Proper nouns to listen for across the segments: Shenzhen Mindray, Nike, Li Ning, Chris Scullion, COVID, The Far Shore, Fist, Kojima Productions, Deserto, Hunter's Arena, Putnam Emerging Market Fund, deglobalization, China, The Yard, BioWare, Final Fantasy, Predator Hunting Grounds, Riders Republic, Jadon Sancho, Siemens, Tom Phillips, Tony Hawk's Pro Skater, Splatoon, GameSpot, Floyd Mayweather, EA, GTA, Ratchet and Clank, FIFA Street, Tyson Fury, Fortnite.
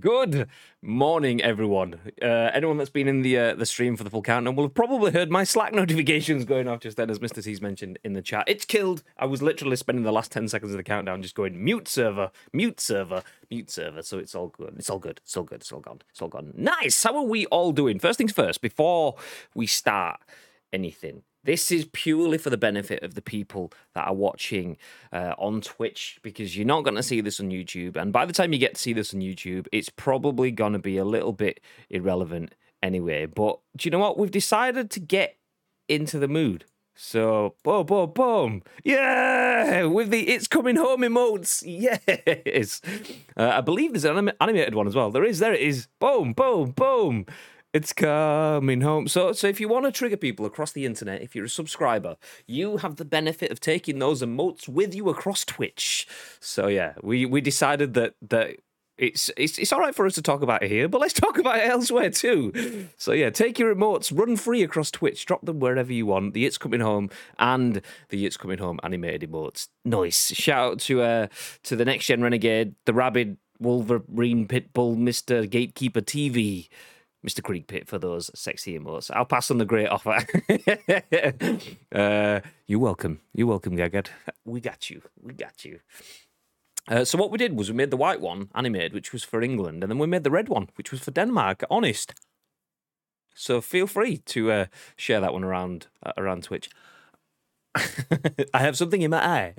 Good morning, everyone. Anyone that's been in the stream for the full countdown will have probably heard my Slack notifications going off just then, as Mr. T's mentioned in the chat. It's killed. I was literally spending the last 10 seconds of the countdown just going mute server, mute server, mute server. So it's all good. It's all good. It's all good. It's all gone. It's all gone. Nice. How are we all doing? First things first, before we start anything, this is purely for the benefit of the people that are watching on Twitch, because you're not going to see this on YouTube. And by the time you get to see this on YouTube, it's probably going to be a little bit irrelevant anyway. But do you know what? We've decided to get into the mood. So, boom, boom, boom. Yeah! With the It's Coming Home emotes. Yes! I believe there's an animated one as well. There is. There it is. Boom, boom, boom. It's coming home. So if you want to trigger people across the internet, if you're a subscriber, you have the benefit of taking those emotes with you across Twitch. So yeah, we decided that it's all right for us to talk about it here, but let's talk about it elsewhere too. So yeah, take your emotes, run free across Twitch, drop them wherever you want. The It's Coming Home and the It's Coming Home animated emotes. Nice. Shout out to the Next Gen Renegade, the Rabid Wolverine Pitbull, Mr. Gatekeeper TV, Mr. Creek Pit for those sexy emotes. I'll pass on the great offer. You're welcome. You're welcome, Gagad. We got you. We got you. So what we did was we made the white one animated, which was for England, and then we made the red one, which was for Denmark. Honest. So feel free to share that one around Twitch. I have something in my eye.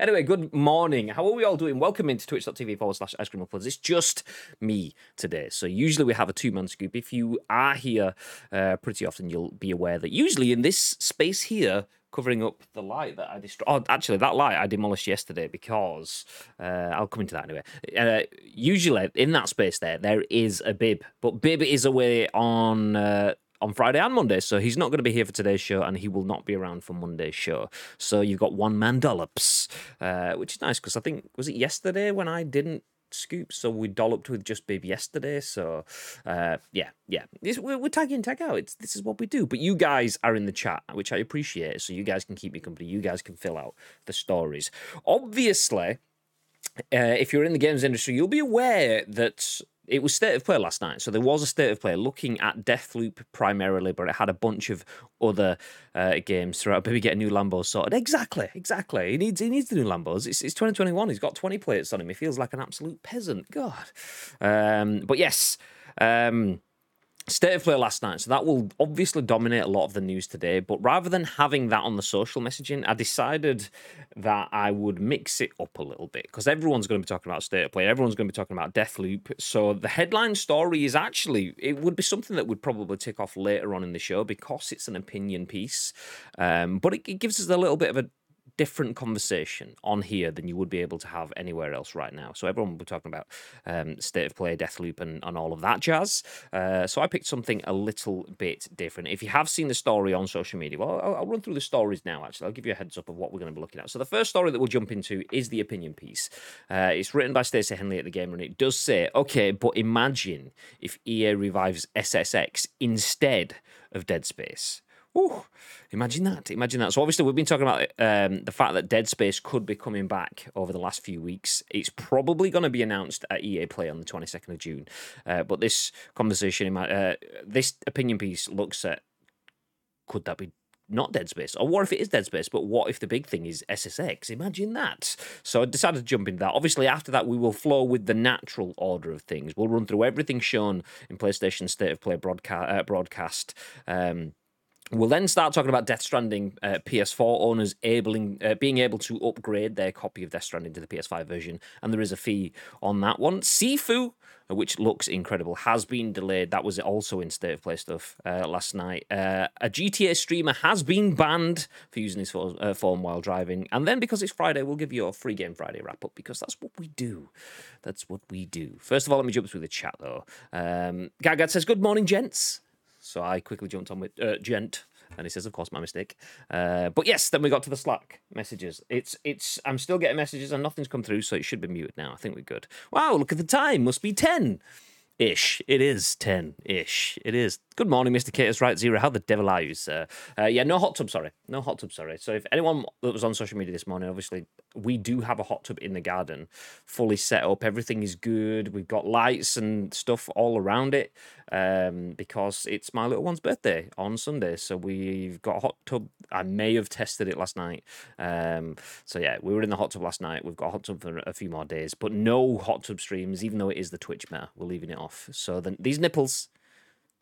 Anyway, good morning. How are we all doing? Welcome into twitch.tv/icecreamuploads. It's just me today. So usually we have a two-man scoop. If you are here pretty often, you'll be aware that usually in this space here, covering up the light that I destroyed. Oh, actually, that light I demolished yesterday because... I'll come into that anyway. Usually in that space there is a Bib. But Bib is away on Friday and Monday, so he's not going to be here for today's show, and he will not be around for Monday's show. So you've got one man dollops, which is nice, because I think, was it yesterday when I didn't scoop? So we dolloped with just Bib yesterday, so yeah. We're tag in, tag out. This is what we do. But you guys are in the chat, which I appreciate, so you guys can keep me company. You guys can fill out the stories. Obviously, if you're in the games industry, you'll be aware that... It was State of Play last night, so there was a State of Play looking at Deathloop primarily, but it had a bunch of other games throughout. Maybe get a new Lambo sorted. Exactly. He needs the new Lambos. It's 2021. He's got 20 plates on him. He feels like an absolute peasant. God. But yes, State of Play last night, so that will obviously dominate a lot of the news today. But rather than having that on the social messaging, I decided that I would mix it up a little bit, because everyone's going to be talking about State of Play, everyone's going to be talking about Deathloop. So the headline story is actually, it would be something that would probably tick off later on in the show, because it's an opinion piece. But it gives us a little bit of a different conversation on here than you would be able to have anywhere else right now. So everyone will be talking about State of Play, Deathloop, and all of that jazz. So I picked something a little bit different. If you have seen the story on social media, well, I'll run through the stories now, actually. I'll give you a heads up of what we're going to be looking at. So the first story that we'll jump into is the opinion piece. It's written by Stacey Henley at The Gamer, and it does say, okay, but imagine if EA revives SSX instead of Dead Space. Ooh, imagine that. So obviously we've been talking about the fact that Dead Space could be coming back over the last few weeks. It's probably going to be announced at EA Play on the 22nd of June. But this conversation, this opinion piece looks at, could that be not Dead Space? Or what if it is Dead Space, but what if the big thing is SSX? Imagine that. So I decided to jump into that. Obviously, after that, we will flow with the natural order of things. We'll run through everything shown in PlayStation State of Play broadcast. We'll then start talking about Death Stranding, PS4 owners being able to upgrade their copy of Death Stranding to the PS5 version, and there is a fee on that one. Sifu, which looks incredible, has been delayed. That was also in State of Play stuff last night. A GTA streamer has been banned for using his phone while driving. And then, because it's Friday, we'll give you a free Game Friday wrap-up, because that's what we do. First of all, let me jump through the chat, though. Gagad says, good morning, gents. So I quickly jumped on with Gent, and he says, of course, my mistake. But yes, then we got to the Slack messages. I'm still getting messages, and nothing's come through, so it should be muted now. I think we're good. Wow, look at the time. Must be 10-ish. It is 10-ish. It is Good morning, Mr. Caters Right Zero. How the devil are you, sir? Yeah, no hot tub, sorry. No hot tub, sorry. So if anyone that was on social media this morning, obviously we do have a hot tub in the garden, fully set up. Everything is good. We've got lights and stuff all around it because it's my little one's birthday on Sunday. So we've got a hot tub. I may have tested it last night. So yeah, we were in the hot tub last night. We've got a hot tub for a few more days, but no hot tub streams, even though it is the Twitch meta. We're leaving it off. So then these nipples...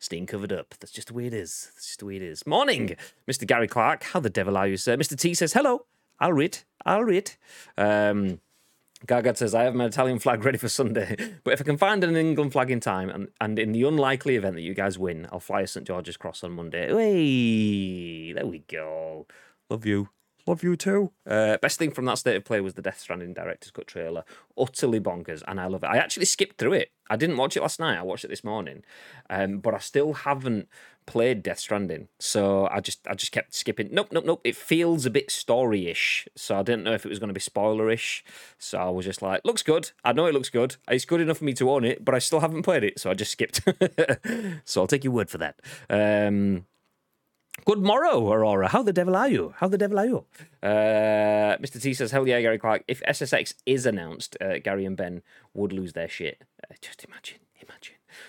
staying covered up. That's just the way it is. That's just the way it is. Morning, Mr. Gary Clark. How the devil are you, sir? Mr. T says, hello. I'll read. I'll read. Gargad says, I have my Italian flag ready for Sunday, but if I can find an England flag in time and in the unlikely event that you guys win, I'll fly a St. George's Cross on Monday. Hey, there we go. Love you. Love you too. Best thing from that state of play was the Death Stranding Director's Cut trailer. Utterly bonkers, and I love it. I actually skipped through it. I didn't watch it last night. I watched it this morning, but I still haven't played Death Stranding, so I just kept skipping. Nope. It feels a bit story-ish, so I didn't know if it was going to be spoiler-ish, so I was just like, looks good. I know it looks good. It's good enough for me to own it, but I still haven't played it, so I just skipped. So I'll take your word for that. Good morrow, Aurora. How the devil are you? How the devil are you? Mr. T says, hell yeah, Gary Clark. If SSX is announced, Gary and Ben would lose their shit. Just imagine.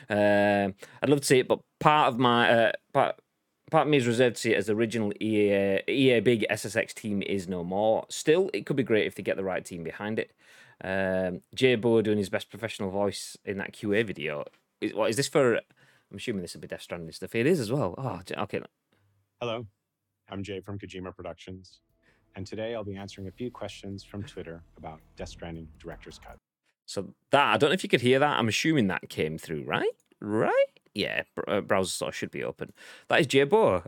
I'd love to see it, but part of me is reserved to see it as the original EA big SSX team is no more. Still, it could be great if they get the right team behind it. Jay Boer doing his best professional voice in that QA video. Is this for... I'm assuming this will be Death Stranding stuff. It is as well. Oh, okay. Hello, I'm Jay from Kojima Productions, and today I'll be answering a few questions from Twitter about Death Stranding Director's Cut. So that, I don't know if you could hear that, I'm assuming that came through, right? Right? Yeah, browser sort of should be open. That is Jay Boer,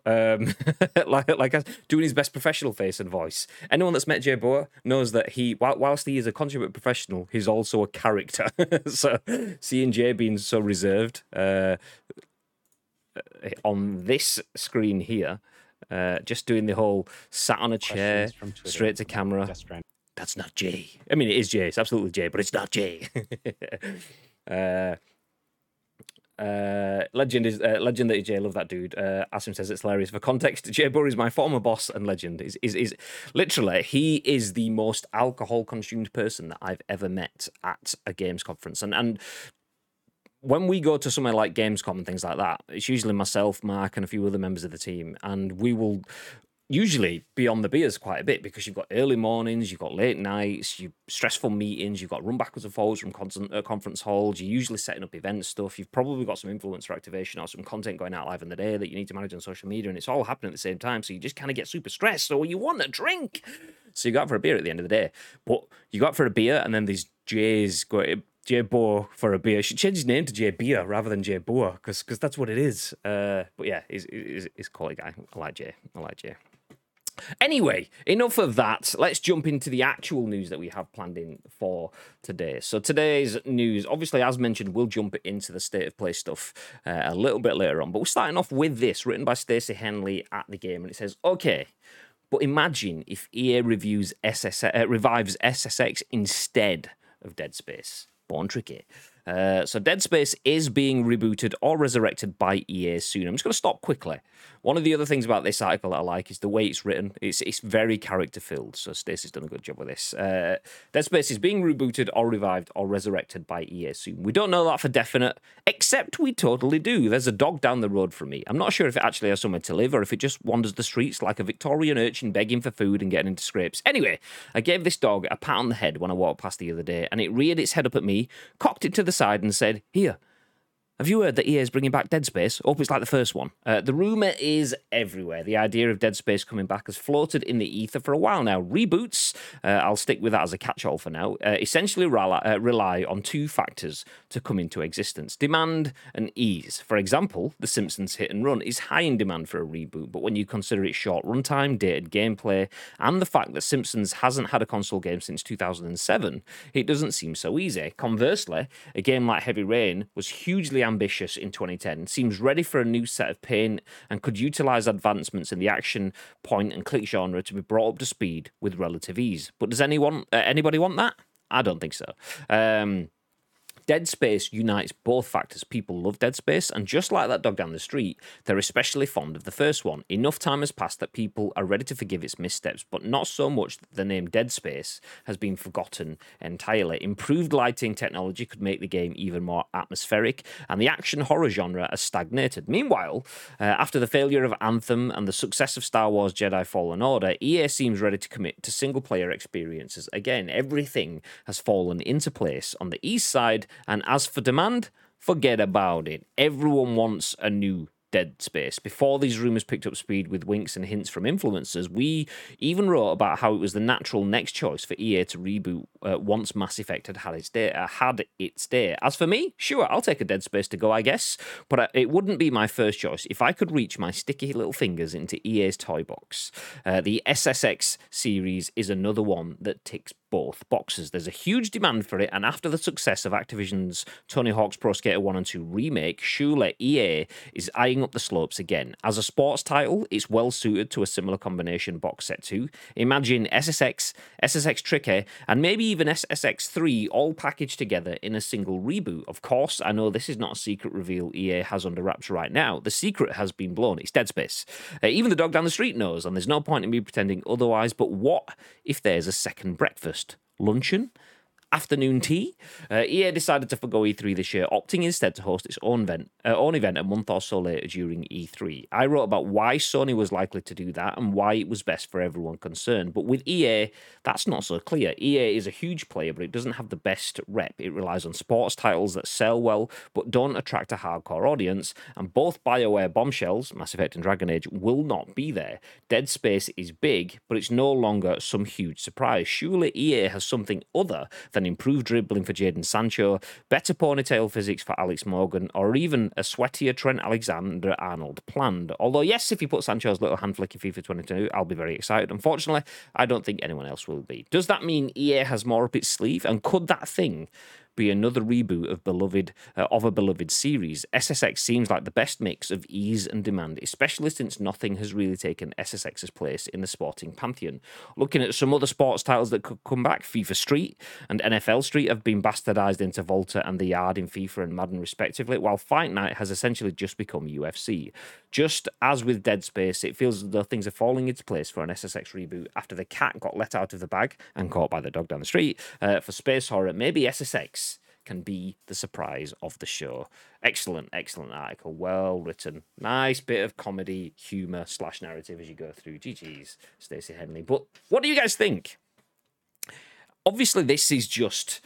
like doing his best professional face and voice. Anyone that's met Jay Boer knows that he, whilst he is a consummate professional, he's also a character. So seeing Jay being so reserved, on this screen here, just doing the whole sat on a chair, straight to camera. That's not Jay. I mean, it is Jay. It's absolutely Jay, but it's not Jay. Legend that is Jay. Love that dude. Asim says it's hilarious. For context, Jay Boer is my former boss and legend. Is literally, he is the most alcohol consumed person that I've ever met at a games conference, and when we go to somewhere like Gamescom and things like that, it's usually myself, Mark, and a few other members of the team, and we will usually be on the beers quite a bit because you've got early mornings, you've got late nights, you've stressful meetings, you've got run backwards and forwards from conference halls, you're usually setting up event stuff, you've probably got some influencer activation or some content going out live in the day that you need to manage on social media, and it's all happening at the same time, so you just kind of get super stressed, or you want a drink, so you go out for a beer at the end of the day. But you go out for a beer, and then these Jays go... Jay Boer for a beer. Should change his name to Jay Beer rather than Jay Boer, because that's what it is. But yeah, he's a quality guy. I like Jay. Anyway, enough of that. Let's jump into the actual news that we have planned in for today. So today's news, obviously, as mentioned, we'll jump into the state of play stuff a little bit later on. But we're starting off with this, written by Stacey Henley at The Gamer, and it says, okay, but imagine if EA revives SSX instead of Dead Space. Born tricky. So Dead Space is being rebooted or resurrected by EA soon. I'm just going to stop quickly. One of the other things about this article that I like is the way it's written. It's very character-filled, so Stacey's done a good job with this. Dead Space is being rebooted or revived or resurrected by EA soon. We don't know that for definite, except we totally do. There's a dog down the road from me. I'm not sure if it actually has somewhere to live or if it just wanders the streets like a Victorian urchin begging for food and getting into scrapes. Anyway, I gave this dog a pat on the head when I walked past the other day, and it reared its head up at me, cocked it to the side and said, here, have you heard that EA is bringing back Dead Space? Hope it's like the first one. The rumour is everywhere. The idea of Dead Space coming back has floated in the ether for a while now. Reboots, I'll stick with that as a catch-all for now, essentially rely on two factors to come into existence, demand and ease. For example, The Simpsons Hit and Run is high in demand for a reboot, but when you consider its short runtime, dated gameplay, and the fact that Simpsons hasn't had a console game since 2007, it doesn't seem so easy. Conversely, a game like Heavy Rain was hugely ambitious in 2010, seems ready for a new set of paint and could utilise advancements in the action point and click genre to be brought up to speed with relative ease. But does anybody want that? I don't think so. Dead Space unites both factors. People love Dead Space, and just like that dog down the street, they're especially fond of the first one. Enough time has passed that people are ready to forgive its missteps, but not so much that the name Dead Space has been forgotten entirely. Improved lighting technology could make the game even more atmospheric, and the action horror genre has stagnated. Meanwhile, after the failure of Anthem and the success of Star Wars Jedi Fallen Order, EA seems ready to commit to single-player experiences again. Everything has fallen into place on the east side, and as for demand, forget about it. Everyone wants a new Dead Space. Before these rumours picked up speed with winks and hints from influencers, we even wrote about how it was the natural next choice for EA to reboot once Mass Effect had its day. As for me, sure, I'll take a Dead Space to go, I guess, but it wouldn't be my first choice if I could reach my sticky little fingers into EA's toy box. The SSX series is another one that ticks both boxes. There's a huge demand for it, and after the success of Activision's Tony Hawk's Pro Skater 1 and 2 remake, surely EA is eyeing up the slopes again. As a sports title, it's well suited to a similar combination box set too. Imagine SSX, SSX Tricky, and maybe even SSX 3 all packaged together in a single reboot. Of course, I know this is not a secret reveal EA has under wraps right now. The secret has been blown. It's Dead Space. Even the dog down the street knows, and there's no point in me pretending otherwise, but what if there's a second breakfast? Luncheon? Afternoon tea? EA decided to forgo E3 this year, opting instead to host its own event a month or so later during E3. I wrote about why Sony was likely to do that and why it was best for everyone concerned. But with EA, that's not so clear. EA is a huge player, but it doesn't have the best rep. It relies on sports titles that sell well, but don't attract a hardcore audience. And both BioWare bombshells, Mass Effect and Dragon Age, will not be there. Dead Space is big, but it's no longer some huge surprise. Surely EA has something other than improved dribbling for Jadon Sancho, better ponytail physics for Alex Morgan, or even a sweatier Trent Alexander-Arnold planned. Although, yes, if you put Sancho's little hand flick in FIFA 22, I'll be very excited. Unfortunately, I don't think anyone else will be. Does that mean EA has more up its sleeve? And could that thing be another reboot of a beloved series? SSX seems like the best mix of ease and demand, especially since nothing has really taken SSX's place in the sporting pantheon. Looking at some other sports titles that could come back, FIFA Street and NFL Street have been bastardized into Volta and The Yard in FIFA and Madden respectively, while Fight Night has essentially just become UFC. Just as with Dead Space, it feels as though things are falling into place for an SSX reboot after the cat got let out of the bag and caught by the dog down the street. For space horror, maybe SSX can be the surprise of the show. Excellent article, well written, nice bit of comedy, humor / narrative as you go through. GG's, Stacey Henley. But what do you guys think? Obviously, this is just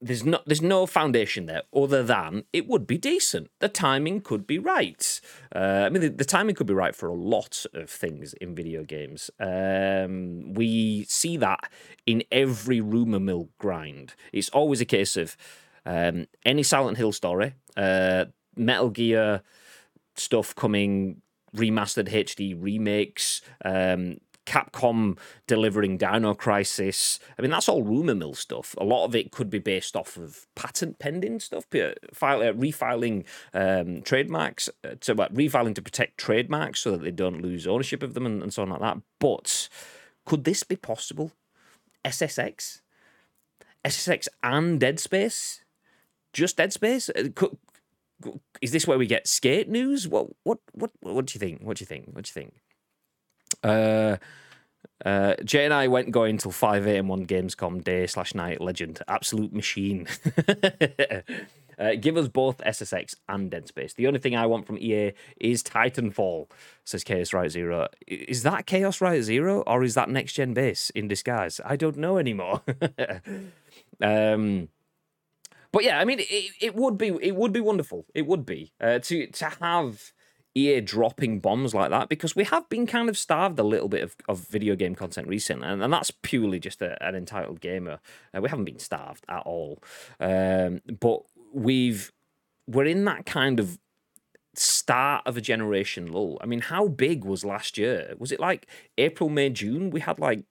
there's no foundation there other than it would be decent. The timing could be right. I mean, the timing could be right for a lot of things in video games. We see that in every rumour mill grind. It's always a case of any Silent Hill story, Metal Gear stuff coming, remastered HD remakes, Capcom delivering Dino Crisis. I mean, that's all rumour mill stuff. A lot of it could be based off of patent pending stuff, refiling to protect trademarks so that they don't lose ownership of them and so on like that. But could this be possible? SSX and Dead Space? Just Dead Space? Is this where we get skate news? What do you think? Jay and I went going till 5 a.m. on Gamescom day /night. Legend, absolute machine. Give us both SSX and Dead Space. The only thing I want from EA is Titanfall, says Chaos Riot Zero. Is that Chaos Riot Zero or is that Next Gen Base in disguise? I don't know anymore. But yeah, I mean, it would be wonderful. It would be to have EA dropping bombs like that, because we have been kind of starved a little bit of video game content recently, and that's purely just an entitled gamer. We haven't been starved at all, but we're in that kind of start of a generation lull. I mean, how big was last year? Was it like April, May, June? We had like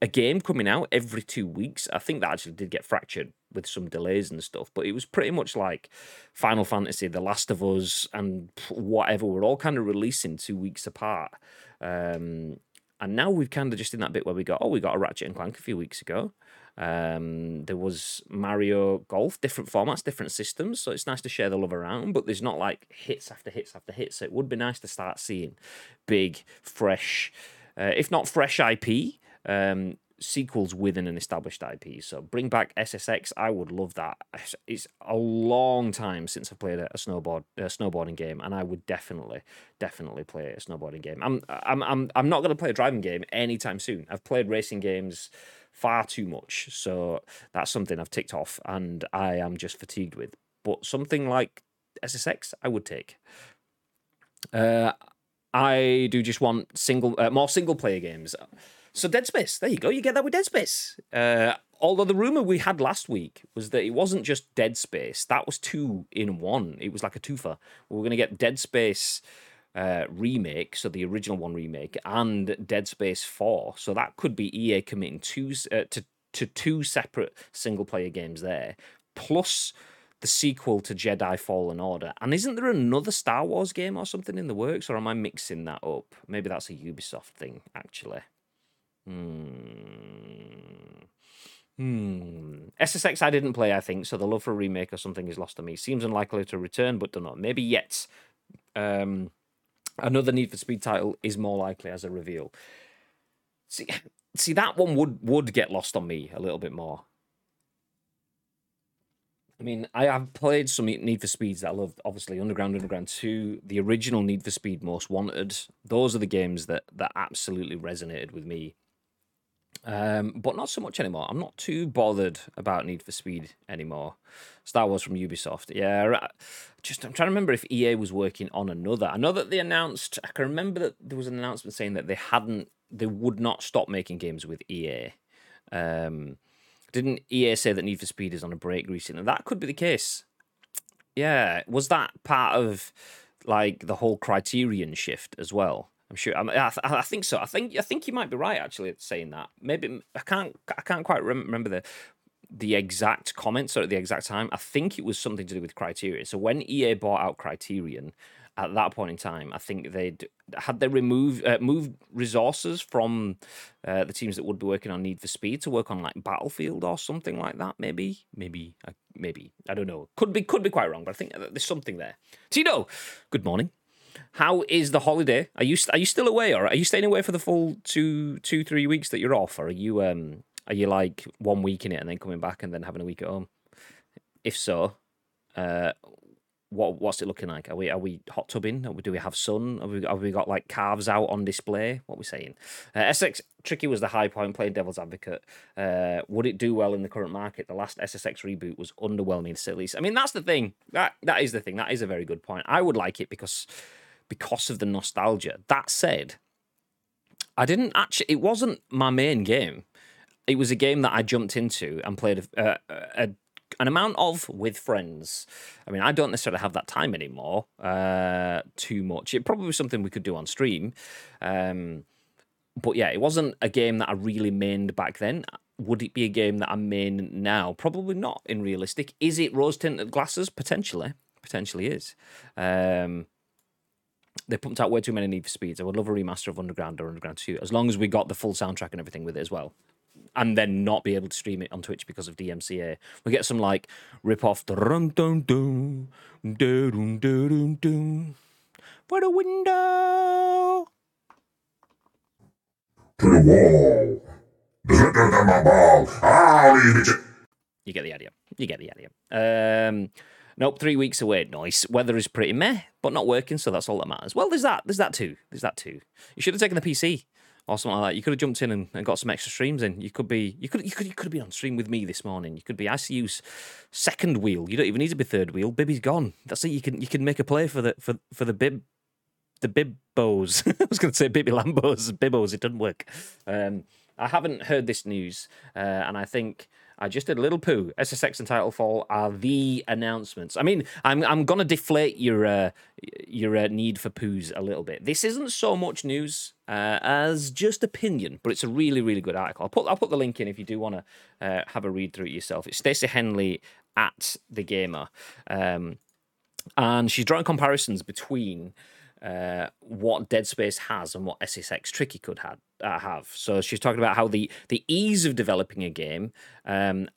a game coming out every 2 weeks. I think that actually did get fractured with some delays and stuff, but it was pretty much like Final Fantasy, The Last of Us, and whatever were all kind of releasing 2 weeks apart. And now we've kind of just in that bit where we got a Ratchet and Clank a few weeks ago. There was Mario Golf, different formats, different systems. So it's nice to share the love around, but there's not like hits after hits after hits. So it would be nice to start seeing big, fresh, if not fresh IP, sequels within an established IP. So bring back SSX. I would love that. It's a long time since I've played a snowboarding game, and I would definitely play a snowboarding game. I'm not going to play a driving game anytime soon. I've played racing games far too much, so that's something I've ticked off, and I am just fatigued with. But something like SSX, I would take. I do just want more single-player games. So Dead Space, there you go. You get that with Dead Space. Although the rumor we had last week was that it wasn't just Dead Space. That was 2 in 1. It was like a twofer. We were going to get Dead Space remake, so the original one remake, and Dead Space 4. So that could be EA committing to 2 separate single-player games there, plus the sequel to Jedi Fallen Order. And isn't there another Star Wars game or something in the works, or am I mixing that up? Maybe that's a Ubisoft thing, actually. SSX I didn't play, I think, so the love for a remake or something is lost to me. Seems unlikely to return, but don't know. Maybe yet. Another Need for Speed title is more likely as a reveal. See that one would get lost on me a little bit more. I mean, I have played some Need for Speeds that I loved. Obviously, Underground 2, the original Need for Speed Most Wanted. Those are the games that absolutely resonated with me. But not so much anymore. I'm not too bothered about Need for Speed anymore. Star Wars from Ubisoft. Yeah, I'm trying to remember if EA was working on another. I know that they announced, I can remember that there was an announcement saying that they would not stop making games with EA. Didn't EA say that Need for Speed is on a break recently? That could be the case. Yeah, was that part of like the whole Criterion shift as well? I'm sure. I think so. I think you might be right, actually, saying that. Maybe I can't quite remember the exact comments or at the exact time. I think it was something to do with Criterion. So when EA bought out Criterion, at that point in time, I think they moved resources from the teams that would be working on Need for Speed to work on like Battlefield or something like that. Maybe I don't know. Could be quite wrong, but I think there's something there. Tito, good morning. How is the holiday? Are you still away, or are you staying away for the full 2-3 weeks that you're off, or are you like 1 week in it and then coming back and then having a week at home? If so, what's it looking like? Are we hot tubbing? Do we have sun? Have we got like calves out on display? What are we saying? SSX Tricky was the high point, playing devil's advocate. Would it do well in the current market? The last SSX reboot was underwhelming, at least. I mean, that's the thing. That is the thing. That is a very good point. I would like it because of the nostalgia. That said, it wasn't my main game. It was a game that I jumped into and played an amount of with friends. I mean, I don't necessarily have that time anymore too much. It probably was something we could do on stream. But yeah, it wasn't a game that I really mained back then. Would it be a game that I main now? Probably not, in realistic. Is it rose-tinted glasses? Potentially. Potentially is. They pumped out way too many Need for Speeds. I would love a remaster of Underground or Underground 2, as long as we got the full soundtrack and everything with it as well, and then not be able to stream it on Twitch because of DMCA. We get some, like, rip-off... For the window! To the wall! My ball! You get the idea. Nope, 3 weeks away. Nice. Weather is pretty meh, but not working, so that's all that matters. Well, there's that too. You should have taken the PC or something like that. You could have jumped in and got some extra streams in. You could have been on stream with me this morning. You could be ICU's second wheel. You don't even need to be third wheel. Bibby's gone. That's it. You can make a play for the Bib, the Bibbos. I was going to say Bibby Lambos, Bibbos. It doesn't work. I haven't heard this news, and I think I just did a little poo. SSX and Titanfall are the announcements. I mean, I'm gonna deflate your need for poos a little bit. This isn't so much news as just opinion, but it's a really, really good article. I'll put the link in if you do want to have a read through it yourself. It's Stacey Henley at The Gamer, and she's drawing comparisons between what Dead Space has and what SSX Tricky could have. So she's talking about how the ease of developing a game and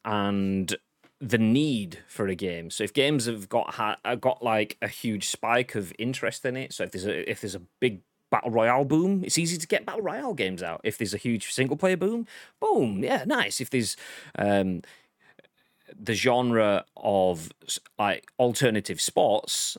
the need for a game. So if games have got like a huge spike of interest in it, so if there's a big battle royale boom, it's easy to get battle royale games out. If there's a huge single player boom, boom, yeah, nice. If there's the genre of like alternative sports,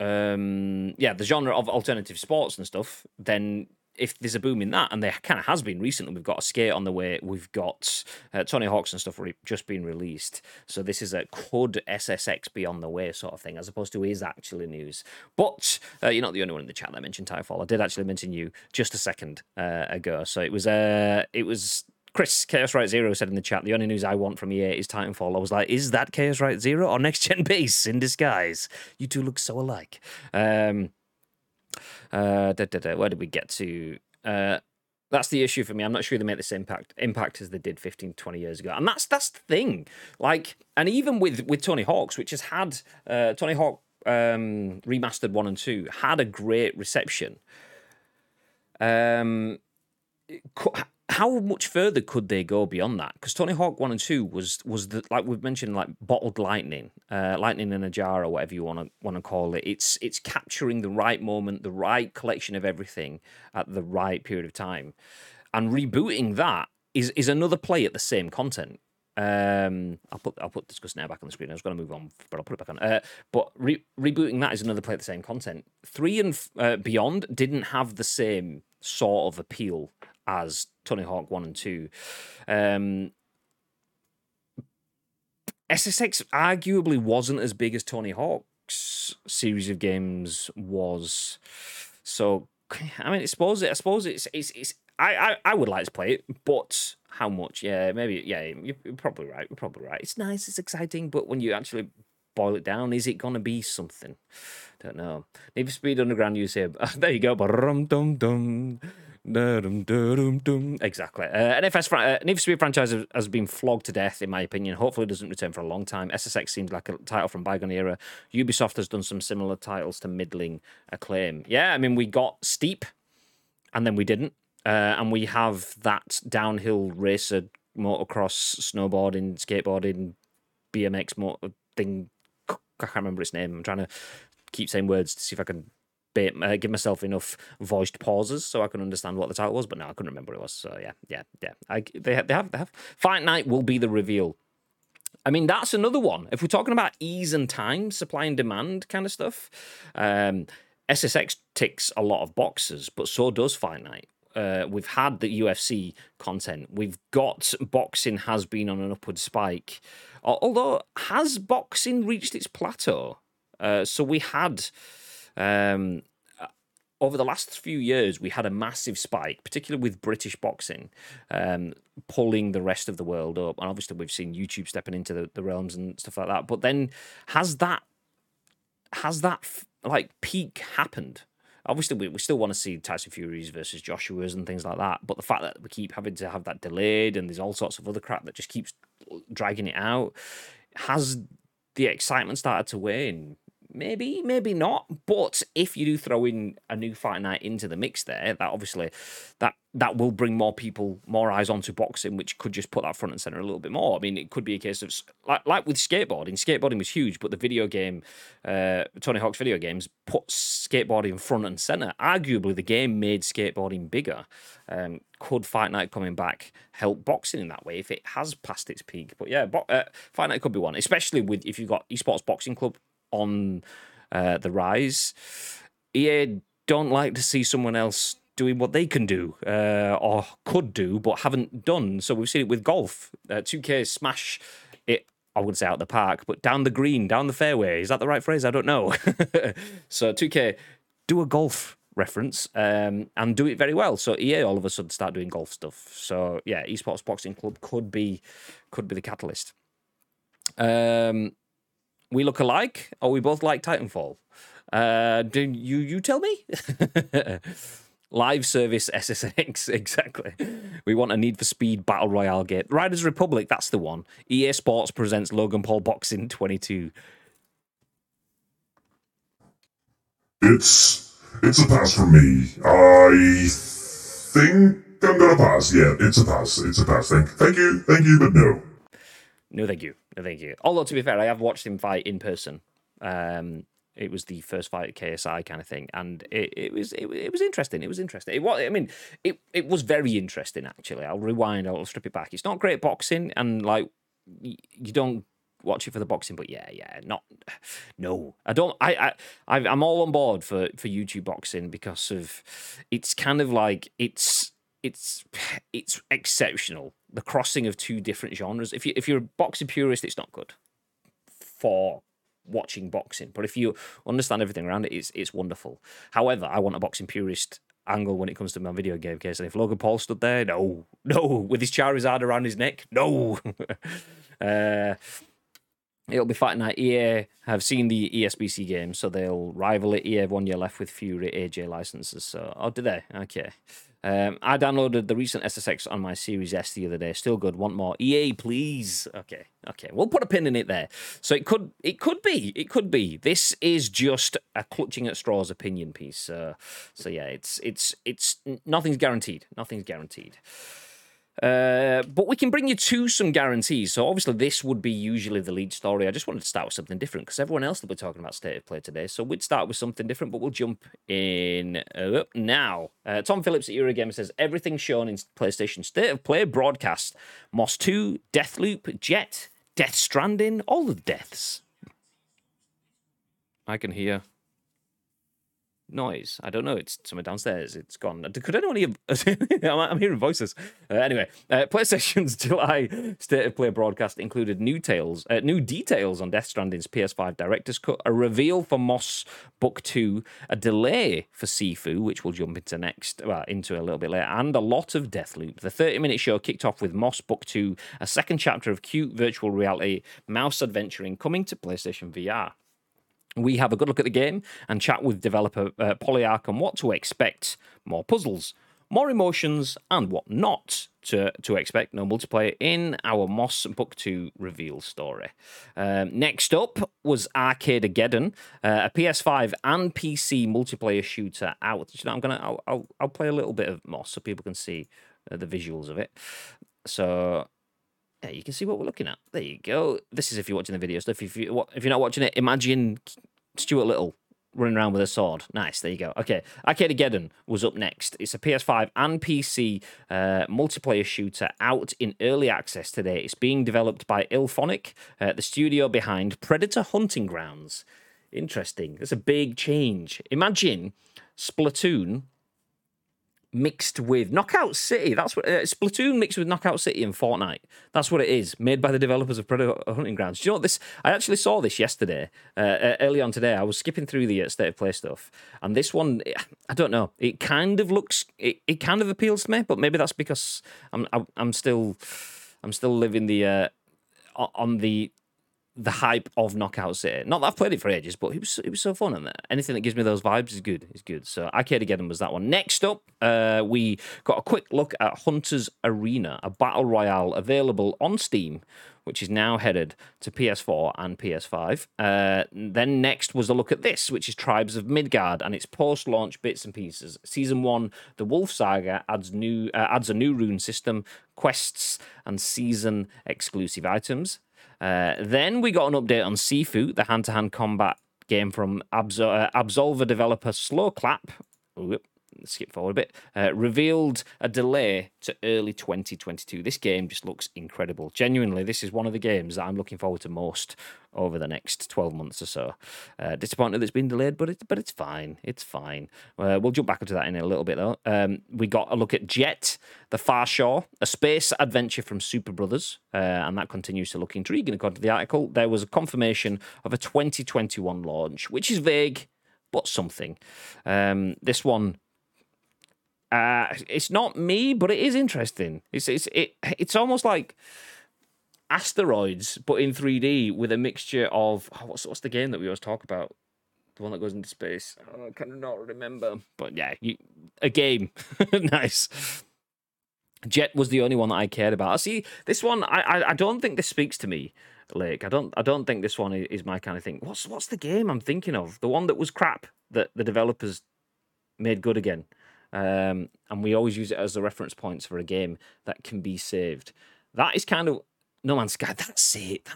the genre of alternative sports and stuff, then if there's a boom in that, and there kind of has been recently, we've got a Skate on the way, we've got Tony Hawk's and stuff just been released. So this is a could SSX be on the way sort of thing, as opposed to is actually news. But you're not the only one in the chat that mentioned Titanfall. I did actually mention you just a second ago. So it was Chris, Chaos Right Zero, said in the chat, the only news I want from EA is Titanfall. I was like, is that Chaos Right Zero or Next Gen Beasts in disguise? You two look so alike. Where did we get to? That's the issue for me. I'm not sure they make this impact as they did 15, 20 years ago. And that's the thing. Like, and even with Tony Hawk's, which has had Tony Hawk Remastered 1 and 2, had a great reception. How much further could they go beyond that? Because Tony Hawk 1 and 2 was the, like we've mentioned, like bottled lightning, lightning in a jar, or whatever you want to call it. It's capturing the right moment, the right collection of everything at the right period of time, and rebooting that is another play at the same content. I'll put Discuss Now back on the screen. I was going to move on, but I'll put it back on. But rebooting that is another play at the same content. 3 and Beyond didn't have the same sort of appeal as Tony Hawk 1 and 2. SSX arguably wasn't as big as Tony Hawk's series of games was. So, I mean, I suppose it's I would like to play it, but how much? Yeah, maybe, yeah, you're probably right. You're probably right. It's nice, it's exciting, but when you actually boil it down, is it going to be something? Don't know. Need for Speed Underground, you say, there you go. Ba-rum-dum-dum. Exactly. Need for Speed franchise has been flogged to death, in my opinion. Hopefully it doesn't return for a long time. SSX seems like a title from bygone era. Ubisoft has done some similar titles to middling acclaim. Yeah, I mean, we got Steep, and then we didn't. And we have that downhill racer, motocross, snowboarding, skateboarding, BMX motor thing. I can't remember its name. I'm trying to keep saying words to see if I can give myself enough voiced pauses so I can understand what the title was, but no, I couldn't remember what it was. So yeah. They have. Fight Night will be the reveal. I mean, that's another one. If we're talking about ease and time, supply and demand kind of stuff, SSX ticks a lot of boxes, but so does Fight Night. We've had the UFC content. We've got boxing has been on an upward spike. Although, has boxing reached its plateau? So we had... over the last few years, we had a massive spike, particularly with British boxing, pulling the rest of the world up. And obviously, we've seen YouTube stepping into the realms and stuff like that. But then, has that peak happened? Obviously, we still want to see Tyson Fury's versus Joshua's and things like that. But the fact that we keep having to have that delayed, and there's all sorts of other crap that just keeps dragging it out, has the excitement started to wane? Maybe, maybe not. But if you do throw in a new Fight Night into the mix there, that obviously that will bring more people, more eyes onto boxing, which could just put that front and center a little bit more. I mean, it could be a case of like with skateboarding. Skateboarding was huge, but the video game, Tony Hawk's video games, put skateboarding front and center. Arguably, the game made skateboarding bigger. Could Fight Night coming back help boxing in that way if it has passed its peak? But yeah, Fight Night could be one, especially with if you've got Esports Boxing Club on the rise. EA don't like to see someone else doing what they can do or could do but haven't done. So we've seen it with golf. 2K smash it, I wouldn't say out the park, but down the green, down the fairway. Is that the right phrase? I don't know. So 2K, do a golf reference and do it very well. So EA all of a sudden start doing golf stuff. So yeah, Esports Boxing Club could be the catalyst. We look alike, or we both like Titanfall. Do you tell me? Live service SSX, exactly. We want a Need for Speed Battle Royale game. Riders Republic, that's the one. EA Sports presents Logan Paul Boxing 22. It's a pass for me. I think I'm gonna pass. Yeah, it's a pass. It's a pass. Thank you, but no. No, thank you. Although, to be fair, I have watched him fight in person. It was the first fight at KSI kind of thing, and it was interesting. It was very interesting, actually. I'll rewind. I'll strip it back. It's not great boxing, and like you don't watch it for the boxing, but I'm all on board for YouTube boxing because of it's kind of like it's exceptional. The crossing of two different genres. If you're a boxing purist, it's not good for watching boxing, but if you understand everything around it, it's wonderful. However, I want a boxing purist angle when it comes to my video game case, and if Logan Paul stood there, no, with his Charizard around his neck, no. It'll be Fight Night. EA have seen the ESBC game, so they'll rival it. EA have 1 year left with Fury AJ licenses. So, oh, did they? Okay. I downloaded the recent SSX on my Series S the other day. Still good. Want more? EA, please. Okay. We'll put a pin in it there. So it could be. This is just a clutching at straws opinion piece. So yeah, it's nothing's guaranteed. But we can bring you to some guarantees. So obviously this would be usually the lead story. I just wanted to start with something different because everyone else will be talking about State of Play today. So we'd start with something different, but we'll jump in now. Tom Phillips at Eurogamer says, everything shown in PlayStation State of Play broadcast, Moss 2, Deathloop, Jet, Death Stranding, all the deaths. I can hear noise. I don't know. It's somewhere downstairs. It's gone. Could anyone hear? I'm hearing voices. Anyway, PlayStation's July State of Play broadcast included new details on Death Stranding's PS5 Director's Cut, a reveal for Moss Book 2, a delay for Sifu, which we'll jump into into a little bit later, and a lot of Deathloop. The 30-minute show kicked off with Moss Book 2, a second chapter of cute virtual reality mouse adventuring coming to PlayStation VR. We have a good look at the game and chat with developer Polyarch on what to expect. More puzzles, more emotions, and what not to expect. No multiplayer in our Moss Book 2 reveal story. Next up was Arcadeageddon, a PS5 and PC multiplayer shooter out. You know, I'll play a little bit of Moss so people can see the visuals of it. So. Yeah, you can see what we're looking at. There you go. This is if you're watching the video stuff. If you're not watching it, imagine Stuart Little running around with a sword. Nice. There you go. Okay. Arcadeageddon was up next. It's a PS5 and PC multiplayer shooter out in early access today. It's being developed by Ilphonic, the studio behind Predator Hunting Grounds. Interesting. That's a big change. Imagine Splatoon mixed with Knockout City. That's what Splatoon mixed with Knockout City and Fortnite. That's what it is. Made by the developers of Predator Hunting Grounds. Do you know what this? I actually saw this yesterday. Early on today, I was skipping through the State of Play stuff, and this one, I don't know. It kind of looks. It kind of appeals to me, but maybe that's because I'm still living the on the hype of Knockout City. Not that I've played it for ages, but it was so fun, and anything that gives me those vibes is good. It's good. So Arcadeageddon was that one. Next up, we got a quick look at Hunter's Arena, a battle royale available on Steam, which is now headed to PS4 and PS5. Then next was a look at this, which is Tribes of Midgard and its post-launch bits and pieces. Season 1, The Wolf Saga, adds a new rune system, quests, and season-exclusive items. Then we got an update on Sifu, the hand-to-hand combat game from Absolver developer Slow Clap. Skip forward a bit. Revealed a delay to early 2022. This game just looks incredible. Genuinely, this is one of the games that I'm looking forward to most over the next 12 months or so. Disappointed that it's been delayed, but it's fine. It's fine. We'll jump back into that in a little bit, though. We got a look at Jet, The Far Shore, a space adventure from Super Brothers, and that continues to look intriguing. According to the article, there was a confirmation of a 2021 launch, which is vague, but something. This one... it's not me, but it is interesting. It's almost like Asteroids, but in 3D with a mixture of what's the game that we always talk about, the one that goes into space. I cannot remember, but yeah, a game. Nice. Jet was the only one that I cared about. See, this one, I don't think this speaks to me. Lake. I don't think this one is my kind of thing. What's the game I'm thinking of? The one that was crap that the developers made good again. And we always use it as the reference points for a game that can be saved. That is kind of No Man's Sky. That's it.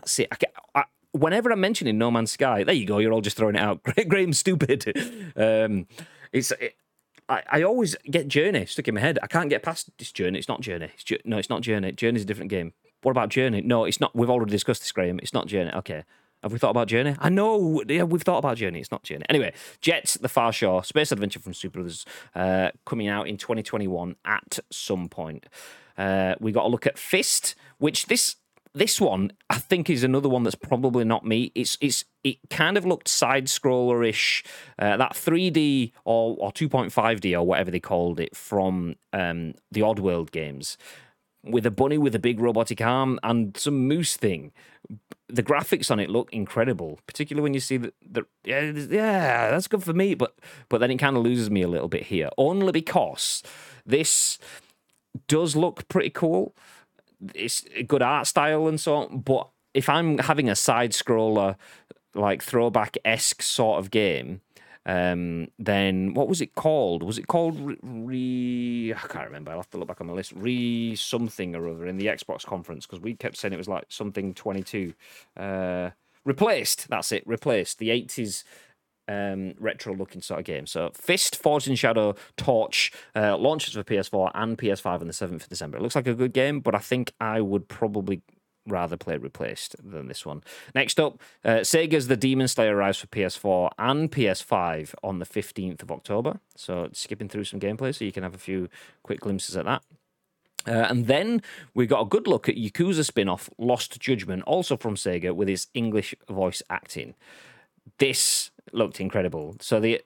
Whenever I'm mentioning No Man's Sky, there you go. You're all just throwing it out. Graham's stupid. I always get Journey stuck in my head. I can't get past this Journey. It's not Journey. It's not Journey. Journey's a different game. What about Journey? No, it's not. We've already discussed this, Graham. It's not Journey. Okay. Have we thought about Journey? I know. Yeah, we've thought about Journey. It's not Journey. Anyway, Jet, The Far Shore, space adventure from Super Brothers, coming out in 2021 at some point. We got a look at Fist, which this one I think is another one that's probably not me. It kind of looked side scroller-ish, that 3D or 2.5D or whatever they called it from the Oddworld games, with a bunny with a big robotic arm and some moose thing. The graphics on it look incredible, particularly when you see yeah, that's good for me, but then it kind of loses me a little bit here, only because this does look pretty cool. It's a good art style and so on, but if I'm having a side-scroller, like throwback-esque sort of game, then what was it called? Was it called I can't remember. I'll have to look back on my list. Something or other in the Xbox conference, because we kept saying it was like something 22. Replaced. That's it. Replaced. The 80s retro-looking sort of game. So Fist, Forged in Shadow, Torch, launches for PS4 and PS5 on the 7th of December. It looks like a good game, but I think I would probably rather play Replaced than this one. Next up, Sega's The Demon Slayer arrives for PS4 and PS5 on the 15th of October. So skipping through some gameplay so you can have a few quick glimpses at that. And then we got a good look at Yakuza spin-off Lost Judgment, also from Sega, with its English voice acting. This looked incredible. So the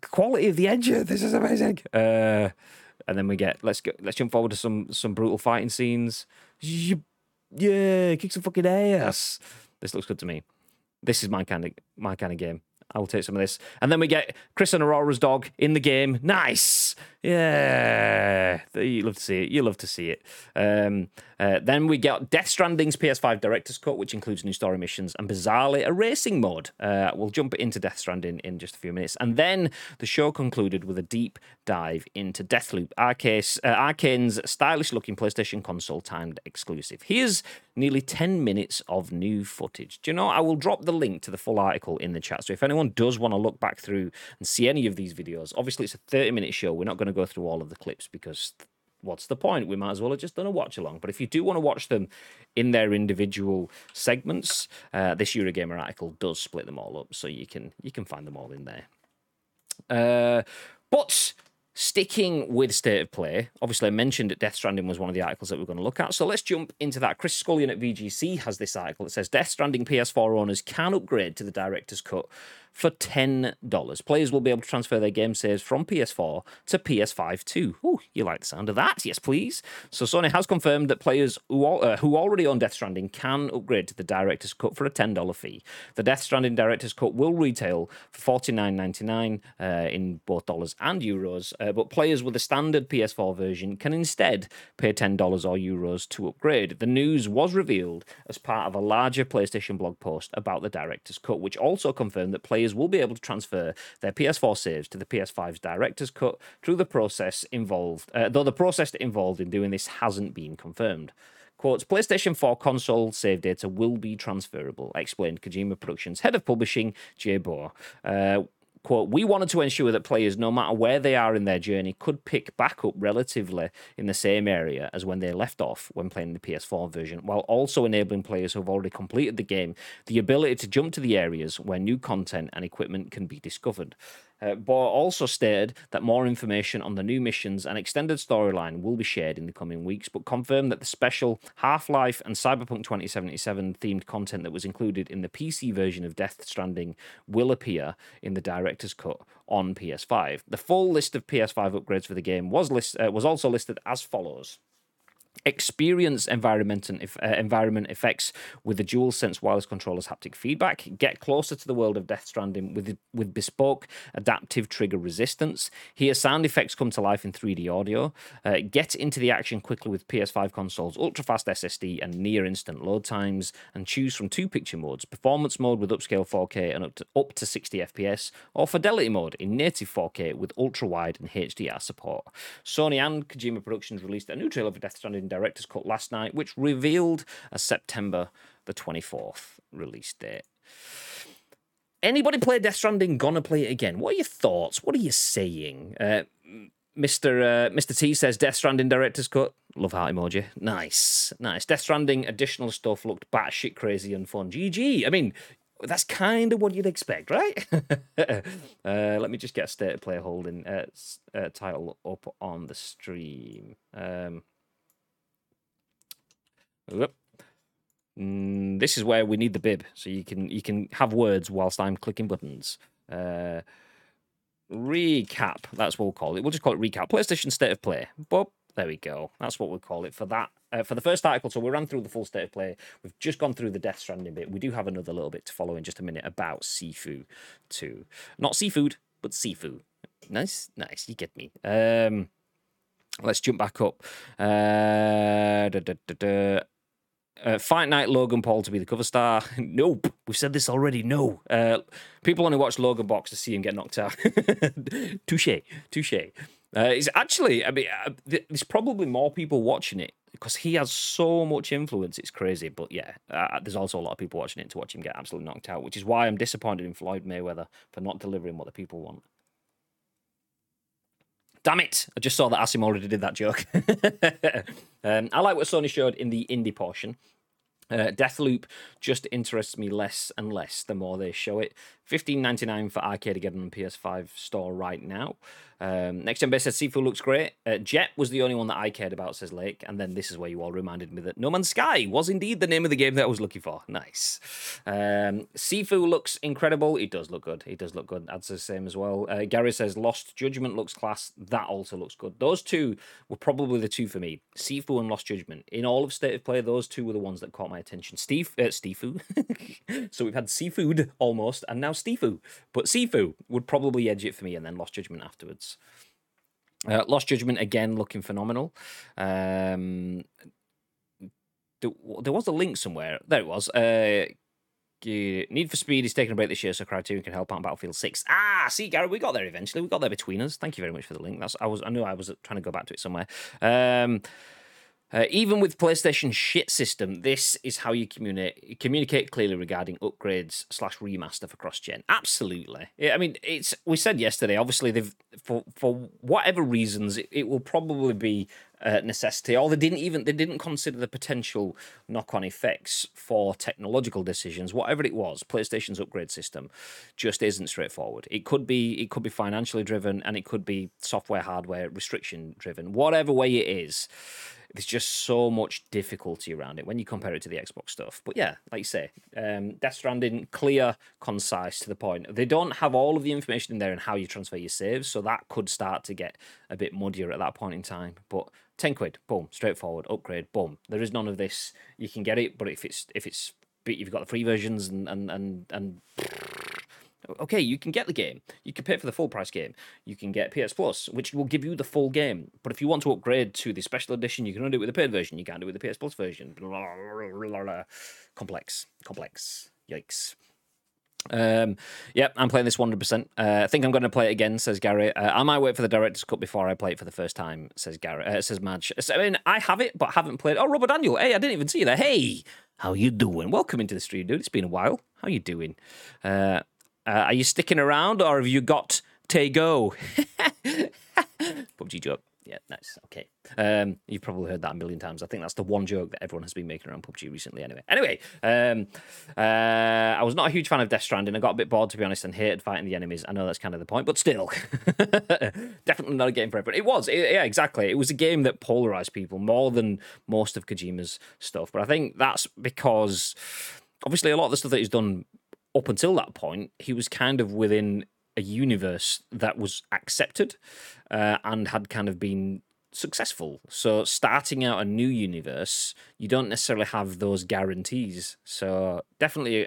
quality of the engine, this is amazing. And then we get let's jump forward to some brutal fighting scenes. Yeah, kick some fucking ass. This looks good to me. This is my kind of game. I will take some of this. And then we get Chris and Aurora's dog in the game. Nice. Yeah. You love to see it. Then we got Death Stranding's PS5 Director's Cut, which includes new story missions and, bizarrely, a racing mode. We'll jump into Death Stranding in just a few minutes. And then the show concluded with a deep dive into Deathloop, Arkane's stylish-looking PlayStation console timed exclusive. Here's nearly 10 minutes of new footage. Do you know, I will drop the link to the full article in the chat, so if anyone does want to look back through and see any of these videos, obviously it's a 30-minute show. We're not going to go through all of the clips because what's the point? We might as well have just done a watch-along. But if you do want to watch them in their individual segments, this Eurogamer article does split them all up, so you can find them all in there. But sticking with State of Play, obviously I mentioned that Death Stranding was one of the articles that we're going to look at, so let's jump into that. Chris Scullion at VGC has this article that says, Death Stranding PS4 owners can upgrade to the Director's Cut for $10. Players will be able to transfer their game saves from PS4 to PS5 too. Ooh, you like the sound of that? Yes, please. So Sony has confirmed that players who already own Death Stranding can upgrade to the Director's Cut for a $10 fee. The Death Stranding Director's Cut will retail for $49.99 in both dollars and euros, but players with the standard PS4 version can instead pay $10 or euros to upgrade. The news was revealed as part of a larger PlayStation blog post about the Director's Cut, which also confirmed that players will be able to transfer their PS4 saves to the PS5's Director's Cut through the process involved, though the process involved in doing this hasn't been confirmed. Quotes, PlayStation 4 console save data will be transferable, explained Kojima Productions head of publishing, Jay Boer. Quote, we wanted to ensure that players, no matter where they are in their journey, could pick back up relatively in the same area as when they left off when playing the PS4 version, while also enabling players who have already completed the game the ability to jump to the areas where new content and equipment can be discovered. Boer also stated that more information on the new missions and extended storyline will be shared in the coming weeks, but confirmed that the special Half-Life and Cyberpunk 2077 themed content that was included in the PC version of Death Stranding will appear in the Director's Cut on PS5. The full list of PS5 upgrades for the game was also listed as follows. Experience environment effects with the DualSense wireless controller's haptic feedback. Get closer to the world of Death Stranding with bespoke adaptive trigger resistance. Hear sound effects come to life in 3D audio. Get into the action quickly with PS5 console's ultra-fast SSD and near-instant load times, and choose from two picture modes: performance mode with upscale 4K and up to 60 FPS, or fidelity mode in native 4K with ultra-wide and HDR support. Sony and Kojima Productions released a new trailer for Death Stranding Director's Cut last night, which revealed a September the 24th release date. Anybody play Death Stranding? Gonna play it again? What are your thoughts? What are you saying? Mr. T says Death Stranding Director's Cut. Love heart emoji. Nice. Death Stranding additional stuff looked batshit crazy and fun. GG. I mean, that's kind of what you'd expect, right? Let me just get a state of play holding title up on the stream. This is where we need the bib, so you can have words whilst I'm clicking buttons. Recap, that's what we'll call it. We'll just call it recap. PlayStation State of Play. Boop, there we go. That's what we'll call it for that. For the first article, so we ran through the full State of Play. We've just gone through the Death Stranding bit. We do have another little bit to follow in just a minute about Sifu 2. Not seafood, but Sifu. Nice, you get me. Let's jump back up. Fight Night, Logan Paul to be the cover star. Nope, we've said this already. No. People only watch Logan box to see him get knocked out. Touche. It's actually, I mean, there's probably more people watching it because he has so much influence. It's crazy. But yeah, there's also a lot of people watching it to watch him get absolutely knocked out, which is why I'm disappointed in Floyd Mayweather for not delivering what the people want. Damn it! I just saw that Asim already did that joke. I like what Sony showed in the indie portion. Deathloop just interests me less and less the more they show it. $15.99 for arcade again on the PS5 store right now. Next Gen Base says Sifu looks great. Jet was the only one that I cared about, says Lake. And then this is where you all reminded me that No Man's Sky was indeed the name of the game that I was looking for. Nice. Sifu looks incredible. It does look good. That's the same as well. Gary says Lost Judgment looks class. That also looks good. Those two were probably the two for me. Sifu and Lost Judgment. In all of State of Play, those two were the ones that caught my attention. Stifu. So we've had seafood almost, and now Stifu. But Sifu would probably edge it for me, and then Lost Judgment afterwards. Lost Judgment again looking phenomenal. There was a link somewhere. There it was. Need for Speed is taking a break this year, so Criterion can help out on Battlefield 6. See, Gary, we got there eventually. We got there between us. Thank you very much for the link. I knew I was trying to go back to it somewhere. Even with PlayStation shit system, this is how you communicate clearly regarding upgrades / remaster for cross-gen. Absolutely. Yeah, I mean, we said yesterday, obviously, they've for whatever reasons, it will probably be necessity, or they didn't consider the potential knock-on effects for technological decisions. Whatever it was, PlayStation's upgrade system just isn't straightforward. It could be financially driven, and it could be software, hardware restriction driven. Whatever way it is, there's just so much difficulty around it when you compare it to the Xbox stuff. But yeah, like you say, Death Stranding, clear, concise, to the point. They don't have all of the information in there on how you transfer your saves, so that could start to get a bit muddier at that point in time. But 10 quid, boom, straightforward, upgrade, boom. There is none of this. You can get it, but if you've got the free versions and okay, you can get the game. You can pay for the full price game. You can get PS Plus, which will give you the full game. But if you want to upgrade to the special edition, you can only do it with the paid version. You can't do it with the PS Plus version. Complex. Yikes. Yep, I'm playing this 100%. I think I'm going to play it again, says Gary. I might wait for the director's cut before I play it for the first time, says Gary. Says Madge. So, I mean, I have it, but haven't played. Oh, Robert Daniel. Hey, I didn't even see you there. Hey, how you doing? Welcome into the stream, dude. It's been a while. How you doing? Are you sticking around, or have you got to go? PUBG joke. Yeah, nice. Okay. You've probably heard that a million times. I think that's the one joke that everyone has been making around PUBG recently anyway. I was not a huge fan of Death Stranding. I got a bit bored, to be honest, and hated fighting the enemies. I know that's kind of the point, but still. Definitely not a game for everyone. Yeah, exactly. It was a game that polarized people more than most of Kojima's stuff. But I think that's because, obviously, a lot of the stuff that he's done up until that point, he was kind of within a universe that was accepted and had kind of been successful. So starting out a new universe, you don't necessarily have those guarantees. So definitely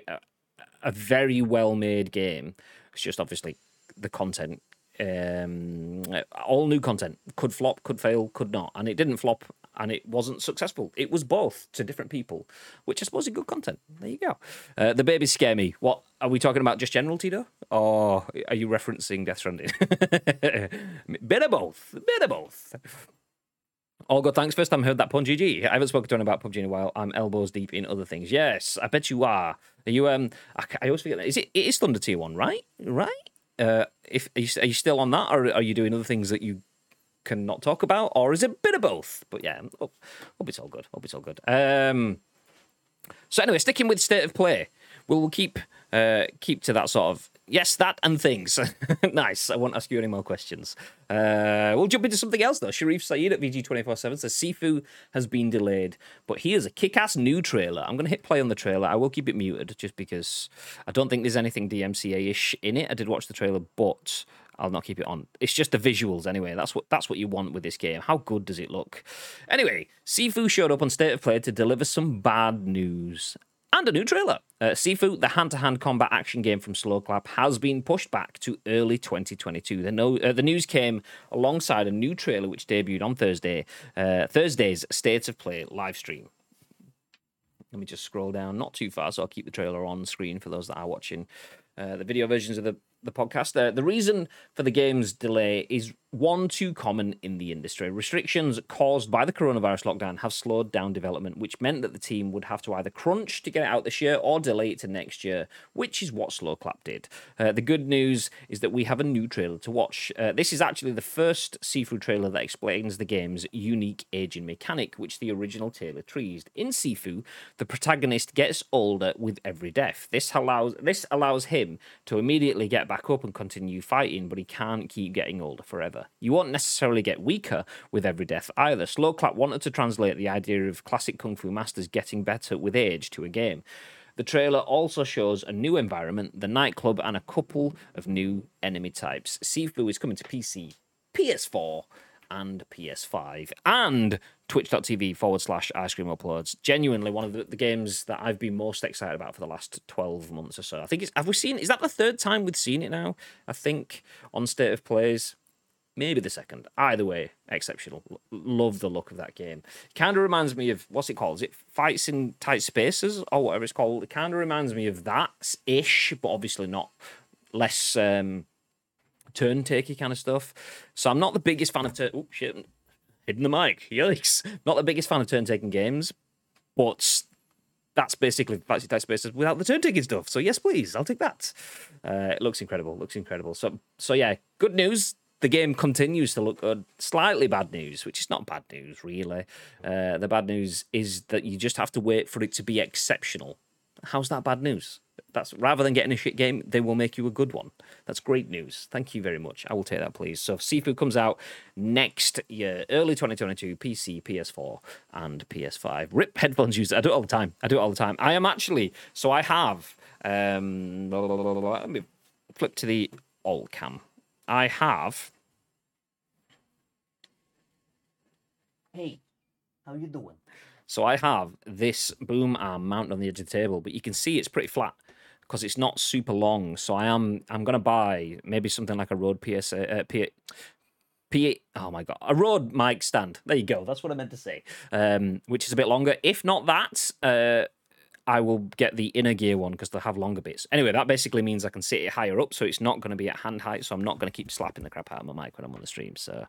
a very well-made game. It's just obviously the content. All new content could flop, could fail, could not. And it didn't flop and it wasn't successful. It was both to different people, which I suppose is good content. There you go. The babies scare me. What are we talking about? Just general, Tito? Or are you referencing Death Stranding? Bit of both. Bit of both. All good, thanks. First time I heard that pun, GG. I haven't spoken to him about PUBG in a while. I'm elbows deep in other things. Yes, I bet you are. Are you, I always forget that. It is Thunder Tier 1, right? Right? Are you still on that, or are you doing other things that you cannot talk about, or is it a bit of both? But yeah, hope it's all good. Hope it's all good. So anyway, sticking with state of play, we'll keep to that sort of yes, that and things. Nice. I won't ask you any more questions. We'll jump into something else though. Sharif Saeed at VG247 says Sifu has been delayed, but here's a kick-ass new trailer. I'm going to hit play on the trailer. I will keep it muted just because I don't think there's anything DMCA-ish in it. I did watch the trailer, but I'll not keep it on. It's just the visuals anyway. That's what you want with this game. How good does it look? Anyway, Sifu showed up on State of Play to deliver some bad news. And a new trailer. Sifu, the hand-to-hand combat action game from Slow Clap, has been pushed back to early 2022. The news came alongside a new trailer which debuted on Thursday's State of Play live stream. Let me just scroll down, not too far, so I'll keep the trailer on screen for those that are watching the video versions of the podcast. The reason for the game's delay is one too common in the industry. Restrictions caused by the coronavirus lockdown have slowed down development, which meant that the team would have to either crunch to get it out this year or delay it to next year, which is what Slow Clap did. The good news is that we have a new trailer to watch. This is actually the first Sifu trailer that explains the game's unique aging mechanic, which the original trailer teased. In Sifu, the protagonist gets older with every death. This allows him to immediately get back up and continue fighting, but he can't keep getting older forever. You won't necessarily get weaker with every death either. Slow Clap wanted to translate the idea of classic Kung Fu masters getting better with age to a game. The trailer also shows a new environment, the nightclub, and a couple of new enemy types. Sifu is coming to PC, PS4, and PS5, and twitch.tv/icecreamuploads. Genuinely one of the games that I've been most excited about for the last 12 months or so. I think it's, have we seen, is that the third time we've seen it now? I think on State of Plays, maybe the second. Either way, exceptional. Love the look of that game. Kind of reminds me of, what's it called? Is it Fights in Tight Spaces or whatever it's called? It kind of reminds me of that-ish, but obviously not less turn-takey kind of stuff. So I'm not the biggest fan of hidden the mic, yikes. Not the biggest fan of turn-taking games, but that's basically Fantasy Type Spaces without the turn-taking stuff. So yes, please, I'll take that. It looks incredible, So yeah, good news. The game continues to look good. Slightly bad news, which is not bad news, really. The bad news is that you just have to wait for it to be exceptional. How's that bad news? That's rather than getting a shit game, they will make you a good one. That's great news. Thank you very much. I will take that, please. So Sifu comes out next year, early 2022, PC, PS4, and PS5. RIP headphones used. I do it all the time. I am actually, so I have, let me flip to the alt cam. I have. Hey, how you doing? So I have this boom arm mounted on the edge of the table, but you can see it's pretty flat because it's not super long. So I'm going to buy maybe something like a Rode PSA, a Rode mic stand. There you go. That's what I meant to say. Which is a bit longer. If not that, I will get the inner gear one because they'll have longer bits. Anyway, that basically means I can sit it higher up, so it's not going to be at hand height, so I'm not going to keep slapping the crap out of my mic when I'm on the stream. So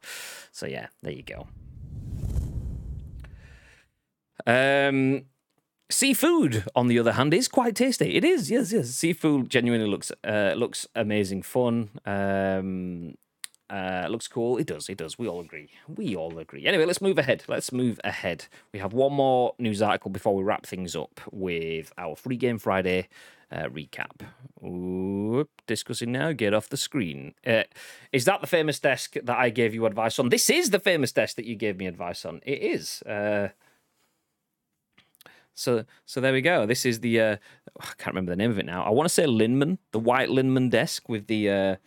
yeah, there you go. Seafood, on the other hand, is quite tasty. It is, yes. Seafood genuinely looks amazing fun. Looks cool. It does. We all agree. Anyway, let's move ahead. We have one more news article before we wrap things up with our Free Game Friday recap. Oop, discussing now. Get off the screen. Is that the famous desk that I gave you advice on? This is the famous desk that you gave me advice on. It is. So there we go. This is the I can't remember the name of it now. I want to say Linman, the white Linman desk with the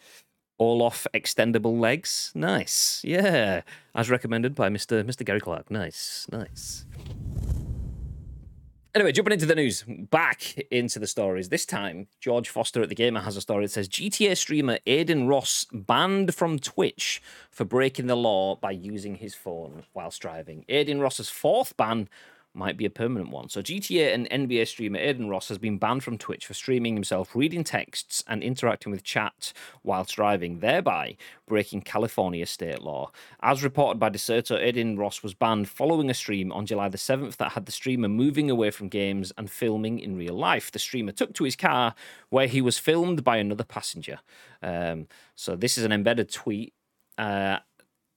all off extendable legs. Nice. Yeah. As recommended by Mr. Gary Clark. Nice. Nice. Anyway, jumping into the news, back into the stories. This time, George Foster at The Gamer has a story that says, GTA streamer Aiden Ross banned from Twitch for breaking the law by using his phone whilst driving. Aiden Ross's fourth ban might be a permanent one. So GTA and NBA streamer Aiden Ross has been banned from Twitch for streaming himself, reading texts and interacting with chat whilst driving, thereby breaking California state law. As reported by Deserto, Aiden Ross was banned following a stream on July the 7th that had the streamer moving away from games and filming in real life. The streamer took to his car where he was filmed by another passenger. So this is an embedded tweet.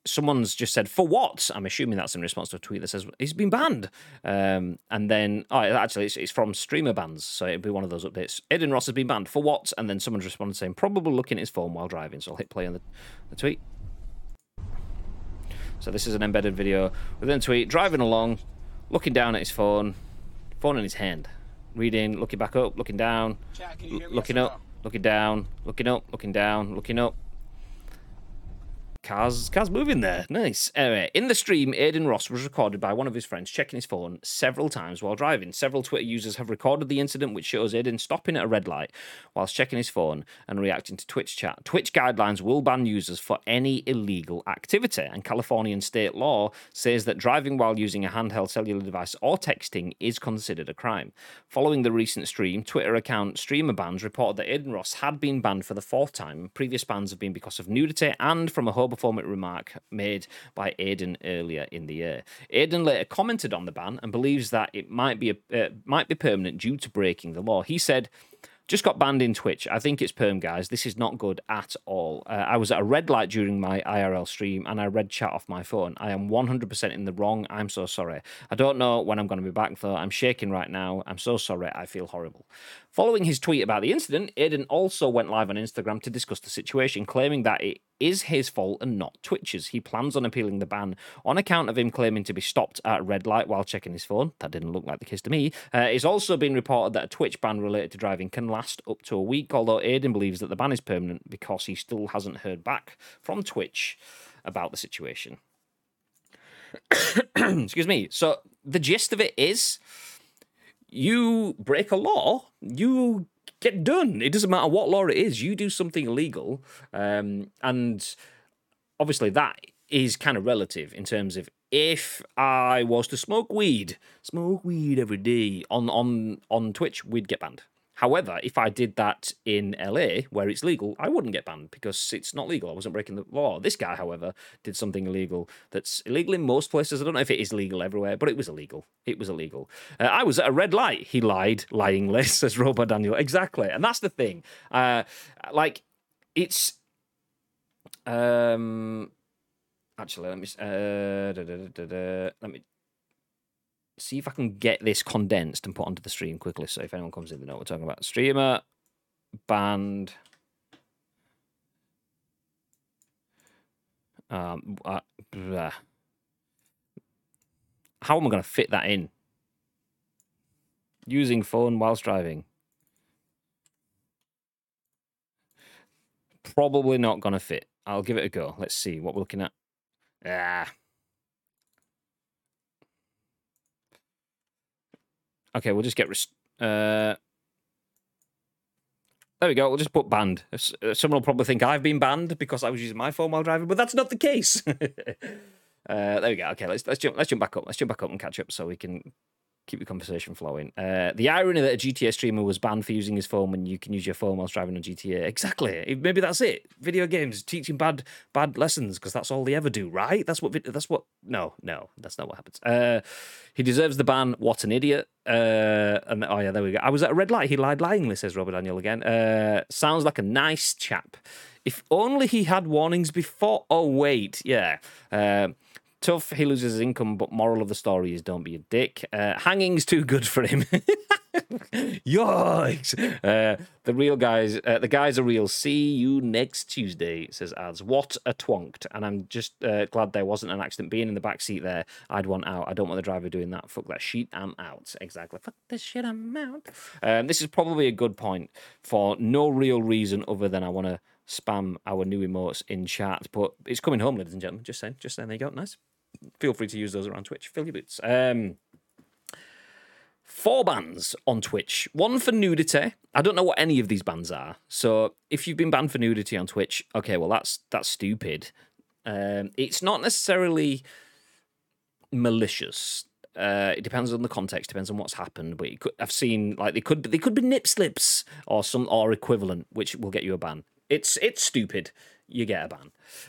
Someone's just said, for what? I'm assuming that's in response to a tweet that says, he's been banned. And then, oh, actually, it's from streamer bans, so it'll be one of those updates. Aiden Ross has been banned, for what? And then someone's responded saying, probably looking at his phone while driving. So I'll hit play on the tweet. So this is an embedded video within a tweet, driving along, looking down at his phone in his hand, reading, looking back up, looking down, Chad, can you hear me? Looking up, looking down, looking up, looking down, looking up. Cars moving there. Nice. Anyway, in the stream, Aiden Ross was recorded by one of his friends checking his phone several times while driving. Several Twitter users have recorded the incident, which shows Aiden stopping at a red light whilst checking his phone and reacting to Twitch chat. Twitch guidelines will ban users for any illegal activity, and Californian state law says that driving while using a handheld cellular device or texting is considered a crime. Following the recent stream, Twitter account Streamer Bans reported that Aiden Ross had been banned for the fourth time. Previous bans have been because of nudity and from a homophobic remark made by Aiden earlier in the year. Aiden later commented on the ban and believes that it might be permanent due to breaking the law. He said, "Just got banned in Twitch. I think it's perm, guys. This is not good at all. I was at a red light during my IRL stream and I read chat off my phone. I am 100% in the wrong. I'm so sorry. I don't know when I'm going to be back, though. I'm shaking right now. I'm so sorry. I feel horrible." Following his tweet about the incident, Aiden also went live on Instagram to discuss the situation, claiming that it is his fault and not Twitch's. He plans on appealing the ban on account of him claiming to be stopped at a red light while checking his phone. That didn't look like the case to me. It's also been reported that a Twitch ban related to driving can last up to a week, although Aiden believes that the ban is permanent because he still hasn't heard back from Twitch about the situation. Excuse me. So the gist of it is, you break a law, you get done. It doesn't matter what law it is. You do something illegal, and obviously that is kind of relative in terms of, if I was to smoke weed every day on Twitch, we'd get banned. However, if I did that in LA, where it's legal, I wouldn't get banned because it's not legal. I wasn't breaking the law. This guy, however, did something illegal that's illegal in most places. I don't know if it is legal everywhere, but it was illegal. It was illegal. I was at a red light. He lied, lyingly, says Robo Daniel. Exactly. And that's the thing. It's... Actually, let me see if I can get this condensed and put onto the stream quickly, so if anyone comes in, they know what we're talking about. Streamer banned. How am I going to fit that in? Using phone whilst driving. Probably not going to fit. I'll give it a go. Let's see what we're looking at. Okay, we'll just get... there we go. We'll just put banned. Someone will probably think I've been banned because I was using my phone while driving, but that's not the case. There we go. Okay, let's jump back up. Let's jump back up and catch up so we can keep the conversation flowing. The irony that a GTA streamer was banned for using his phone when you can use your phone whilst driving on GTA. Exactly. Maybe that's it. Video games teaching bad lessons because that's all they ever do, right? That's what. No, that's not what happens. He deserves the ban. What an idiot. And oh yeah, there we go. I was at a red light. He lied lyingly, says Robert Daniel again. Sounds like a nice chap. If only he had warnings before. Oh wait, yeah. Tough, he loses his income, but moral of the story is don't be a dick. Hanging's too good for him. Yikes. The guy's a real. See you next Tuesday, says Ads. What a twonked. And I'm just glad there wasn't an accident. Being in the back seat there, I'd want out. I don't want the driver doing that. Fuck that shit, I'm out. Exactly. Fuck this shit, I'm out. This is probably a good point for no real reason other than I want to spam our new emotes in chat. But it's coming home, ladies and gentlemen. Just saying, there you go. Nice. Feel free to use those around Twitch. Fill your boots. 4 bans on Twitch. 1 for nudity. I don't know what any of these bans are. So if you've been banned for nudity on Twitch, okay, well, that's stupid. It's not necessarily malicious. It depends on the context, depends on what's happened. But I've seen, like, they could be nip slips or some or equivalent, which will get you a ban. It's stupid. You get a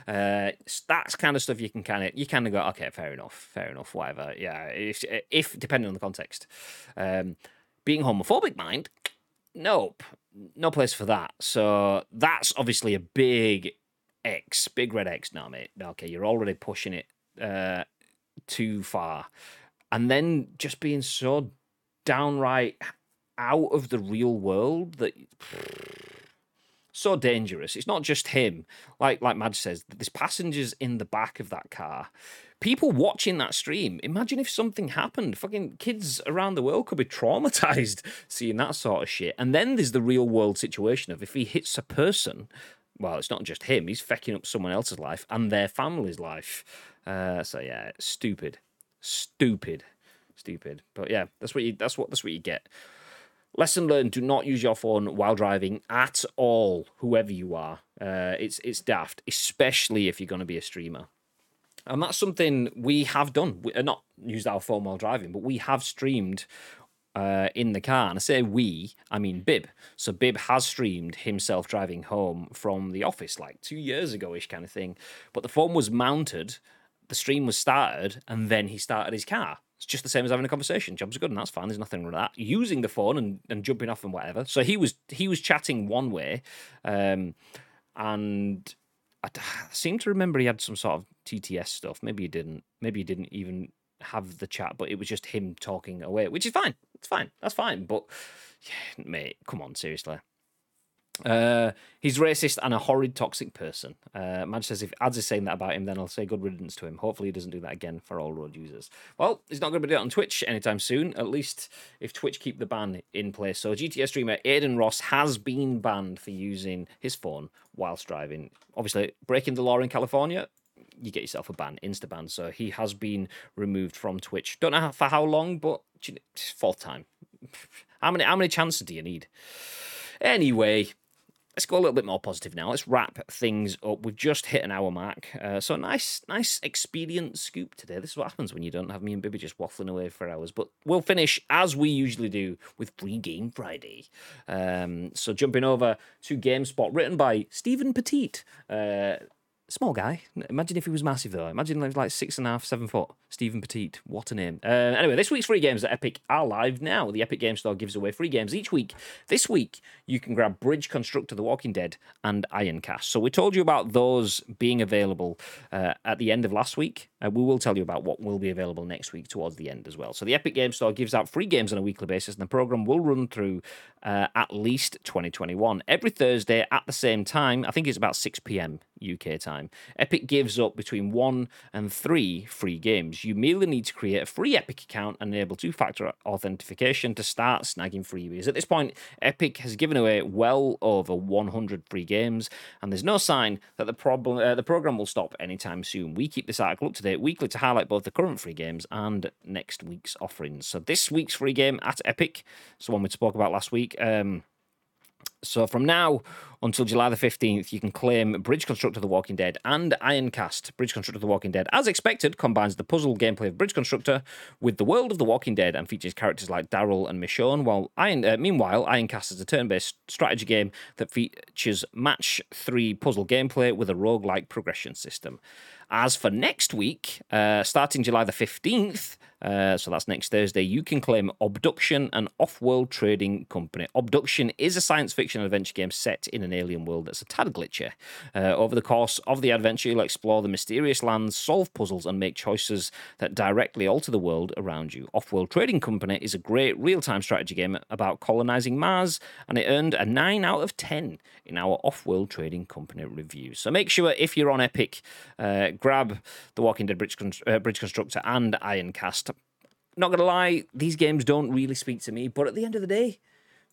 ban. That's kind of stuff you kind of go, okay, fair enough, whatever. Yeah, if depending on the context. Being homophobic, mind, nope, no place for that. So that's obviously a big red X. No, mate, okay, you're already pushing it too far. And then just being so downright out of the real world that... So dangerous. It's not just him. Like Madge says, there's passengers in the back of that car. People watching that stream, imagine if something happened. Fucking kids around the world could be traumatized seeing that sort of shit. And then there's the real world situation of if he hits a person, well, it's not just him. He's fecking up someone else's life and their family's life. So yeah, stupid. But yeah, that's what you get. Lesson learned, do not use your phone while driving at all, whoever you are. It's daft, especially if you're going to be a streamer. And that's something we have done. We not used our phone while driving, but we have streamed in the car. And I say we, I mean Bib. So Bib has streamed himself driving home from the office like 2 years ago-ish kind of thing. But the phone was mounted, the stream was started, and then he started his car. It's just the same as having a conversation. Jobs are good and that's fine. There's nothing wrong with that. Using the phone and jumping off and whatever. So he was chatting one way, and I seem to remember he had some sort of TTS stuff. Maybe he didn't. Maybe he didn't even have the chat, but it was just him talking away, which is fine. It's fine. That's fine. But yeah, mate, come on, seriously. He's racist and a horrid, toxic person. Madge says, if Ads is saying that about him, then I'll say good riddance to him. Hopefully he doesn't do that again for all road users. Well, he's not going to be doing it on Twitch anytime soon, at least if Twitch keep the ban in place. So GTA streamer Aiden Ross has been banned for using his phone whilst driving. Obviously, breaking the law in California, you get yourself a ban, insta-ban. So he has been removed from Twitch. Don't know for how long, but 4th time. How many chances do you need? Anyway... Let's go a little bit more positive now. Let's wrap things up. We've just hit an hour mark. So nice expedient scoop today. This is what happens when you don't have me and Bibby just waffling away for hours. But we'll finish, as we usually do, with Free Game Friday. So jumping over to GameSpot, written by Stephen Petit. Small guy. Imagine if he was massive, though. Imagine he was like 6.5, 7 foot. Stephen Petit. What a name. Anyway, this week's free games at Epic are live now. The Epic Game Store gives away free games each week. This week, you can grab Bridge Constructor, The Walking Dead, and Ironcast. So we told you about those being available at the end of last week. We will tell you about what will be available next week towards the end as well. So the Epic Game Store gives out free games on a weekly basis, and the program will run through at least 2021. Every Thursday at the same time, I think it's about 6 p.m. UK time, Epic gives up between 1 and 3 free games. You merely need to create a free Epic account and enable 2-factor authentication to start snagging freebies. At this point, Epic has given away well over 100 free games, and there's no sign that the program will stop anytime soon. We keep this article up to date weekly to highlight both the current free games and next week's offerings. So this week's free game at Epic, it's the one we spoke about last week. So from now until July the 15th, you can claim Bridge Constructor, The Walking Dead, and Ironcast. Bridge Constructor, The Walking Dead, as expected, combines the puzzle gameplay of Bridge Constructor with the world of The Walking Dead and features characters like Daryl and Michonne. Meanwhile, Ironcast is a turn-based strategy game that features match-3 puzzle gameplay with a roguelike progression system. As for next week, starting July the 15th, so that's next Thursday, you can claim Obduction, an off-world trading company. Obduction is a science fiction adventure game set in an alien world that's a tad glitchy. Over the course of the adventure, you'll explore the mysterious lands, solve puzzles, and make choices that directly alter the world around you. Off-World Trading Company is a great real-time strategy game about colonizing Mars, and it earned a 9 out of 10 in our Off-World Trading Company review. So make sure, if you're on Epic, grab The Walking Dead, Bridge Constructor, and Ironcast. Not going to lie, these games don't really speak to me, but at the end of the day,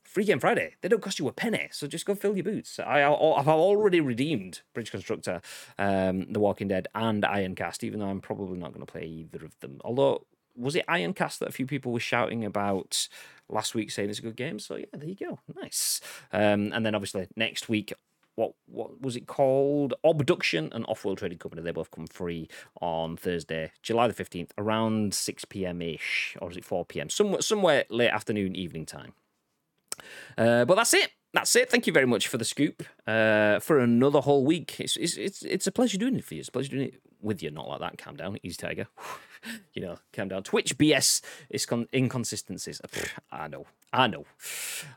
Free Game Friday. They don't cost you a penny, so just go fill your boots. I've already redeemed Bridge Constructor, The Walking Dead, and Ironcast, even though I'm probably not going to play either of them. Although, was it Ironcast that a few people were shouting about last week, saying it's a good game? So, yeah, there you go. Nice. And then, obviously, next week, what was it called? Obduction and Off-World Trading Company. They both come free on Thursday, July the 15th, around 6 p.m-ish, or is it 4 p.m? Somewhere late afternoon, evening time. But that's it. That's it. Thank you very much for the scoop for another whole week. It's a pleasure doing it for you. It's a pleasure doing it with you. Not like that. Calm down. Easy Tiger. You know, calm down. Twitch BS is inconsistencies. I know.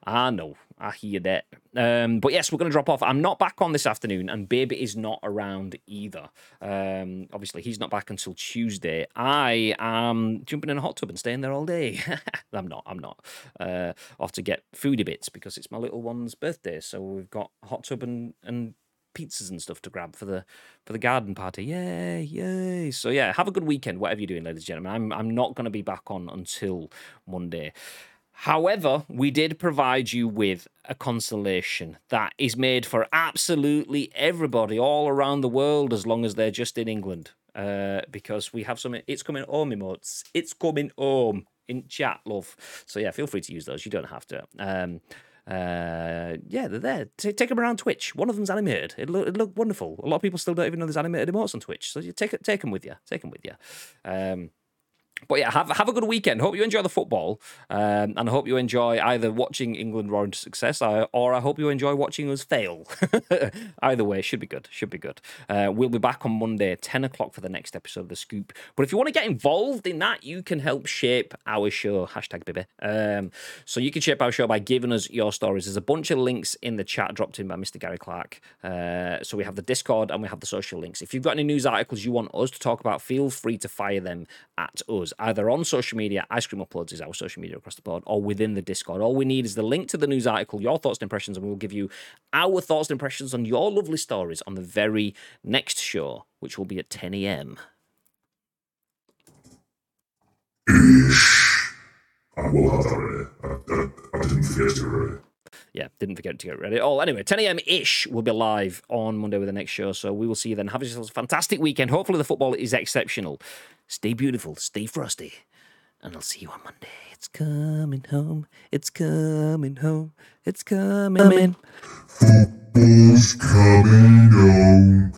I hear that. But yes, we're going to drop off. I'm not back on this afternoon, and Baby is not around either. Obviously, he's not back until Tuesday. I am jumping in a hot tub and staying there all day. I'm not. Off to get foodie bits because it's my little one's birthday, so we've got a hot tub and pizzas and stuff to grab for the garden party. Yay. So yeah, have a good weekend, whatever you're doing, ladies and gentlemen. I'm not going to be back on until Monday. However, we did provide you with a consolation that is made for absolutely everybody all around the world, as long as they're just in England, because we have some It's Coming Home emotes. It's coming home in chat, love. So yeah, feel free to use those. You don't have to. Yeah, they're there. Take them around Twitch. One of them's animated. It looked wonderful. A lot of people still don't even know there's animated emotes on Twitch. So you take them with you. But yeah, have a good weekend. Hope you enjoy the football, and I hope you enjoy either watching England roar into success, or I hope you enjoy watching us fail. Either way, should be good. We'll be back on Monday, 10 o'clock for the next episode of The Scoop. But if you want to get involved in that, you can help shape our show, #Bibby. So you can shape our show by giving us your stories. There's a bunch of links in the chat dropped in by Mr. Gary Clark. So we have the Discord and we have the social links. If you've got any news articles you want us to talk about, feel free to fire them at us. Either on social media, Ice Cream Uploads is our social media across the board, or within the Discord. All we need is the link to the news article, your thoughts and impressions, and we'll give you our thoughts and impressions on your lovely stories on the very next show, which will be at 10 a.m. I will have that ready. I didn't forget to ready. Yeah, didn't forget to get ready at all. Anyway, 10 a.m-ish, we'll be live on Monday with the next show, so we will see you then. Have yourselves a fantastic weekend. Hopefully the football is exceptional. Stay beautiful, stay frosty, and I'll see you on Monday. It's coming home, it's coming home, it's coming. Football's coming home.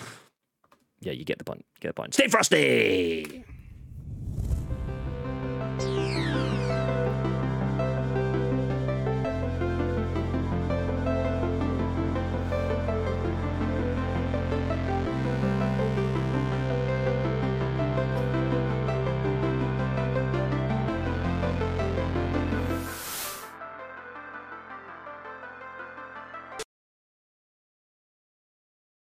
Yeah, you get the point. Stay frosty!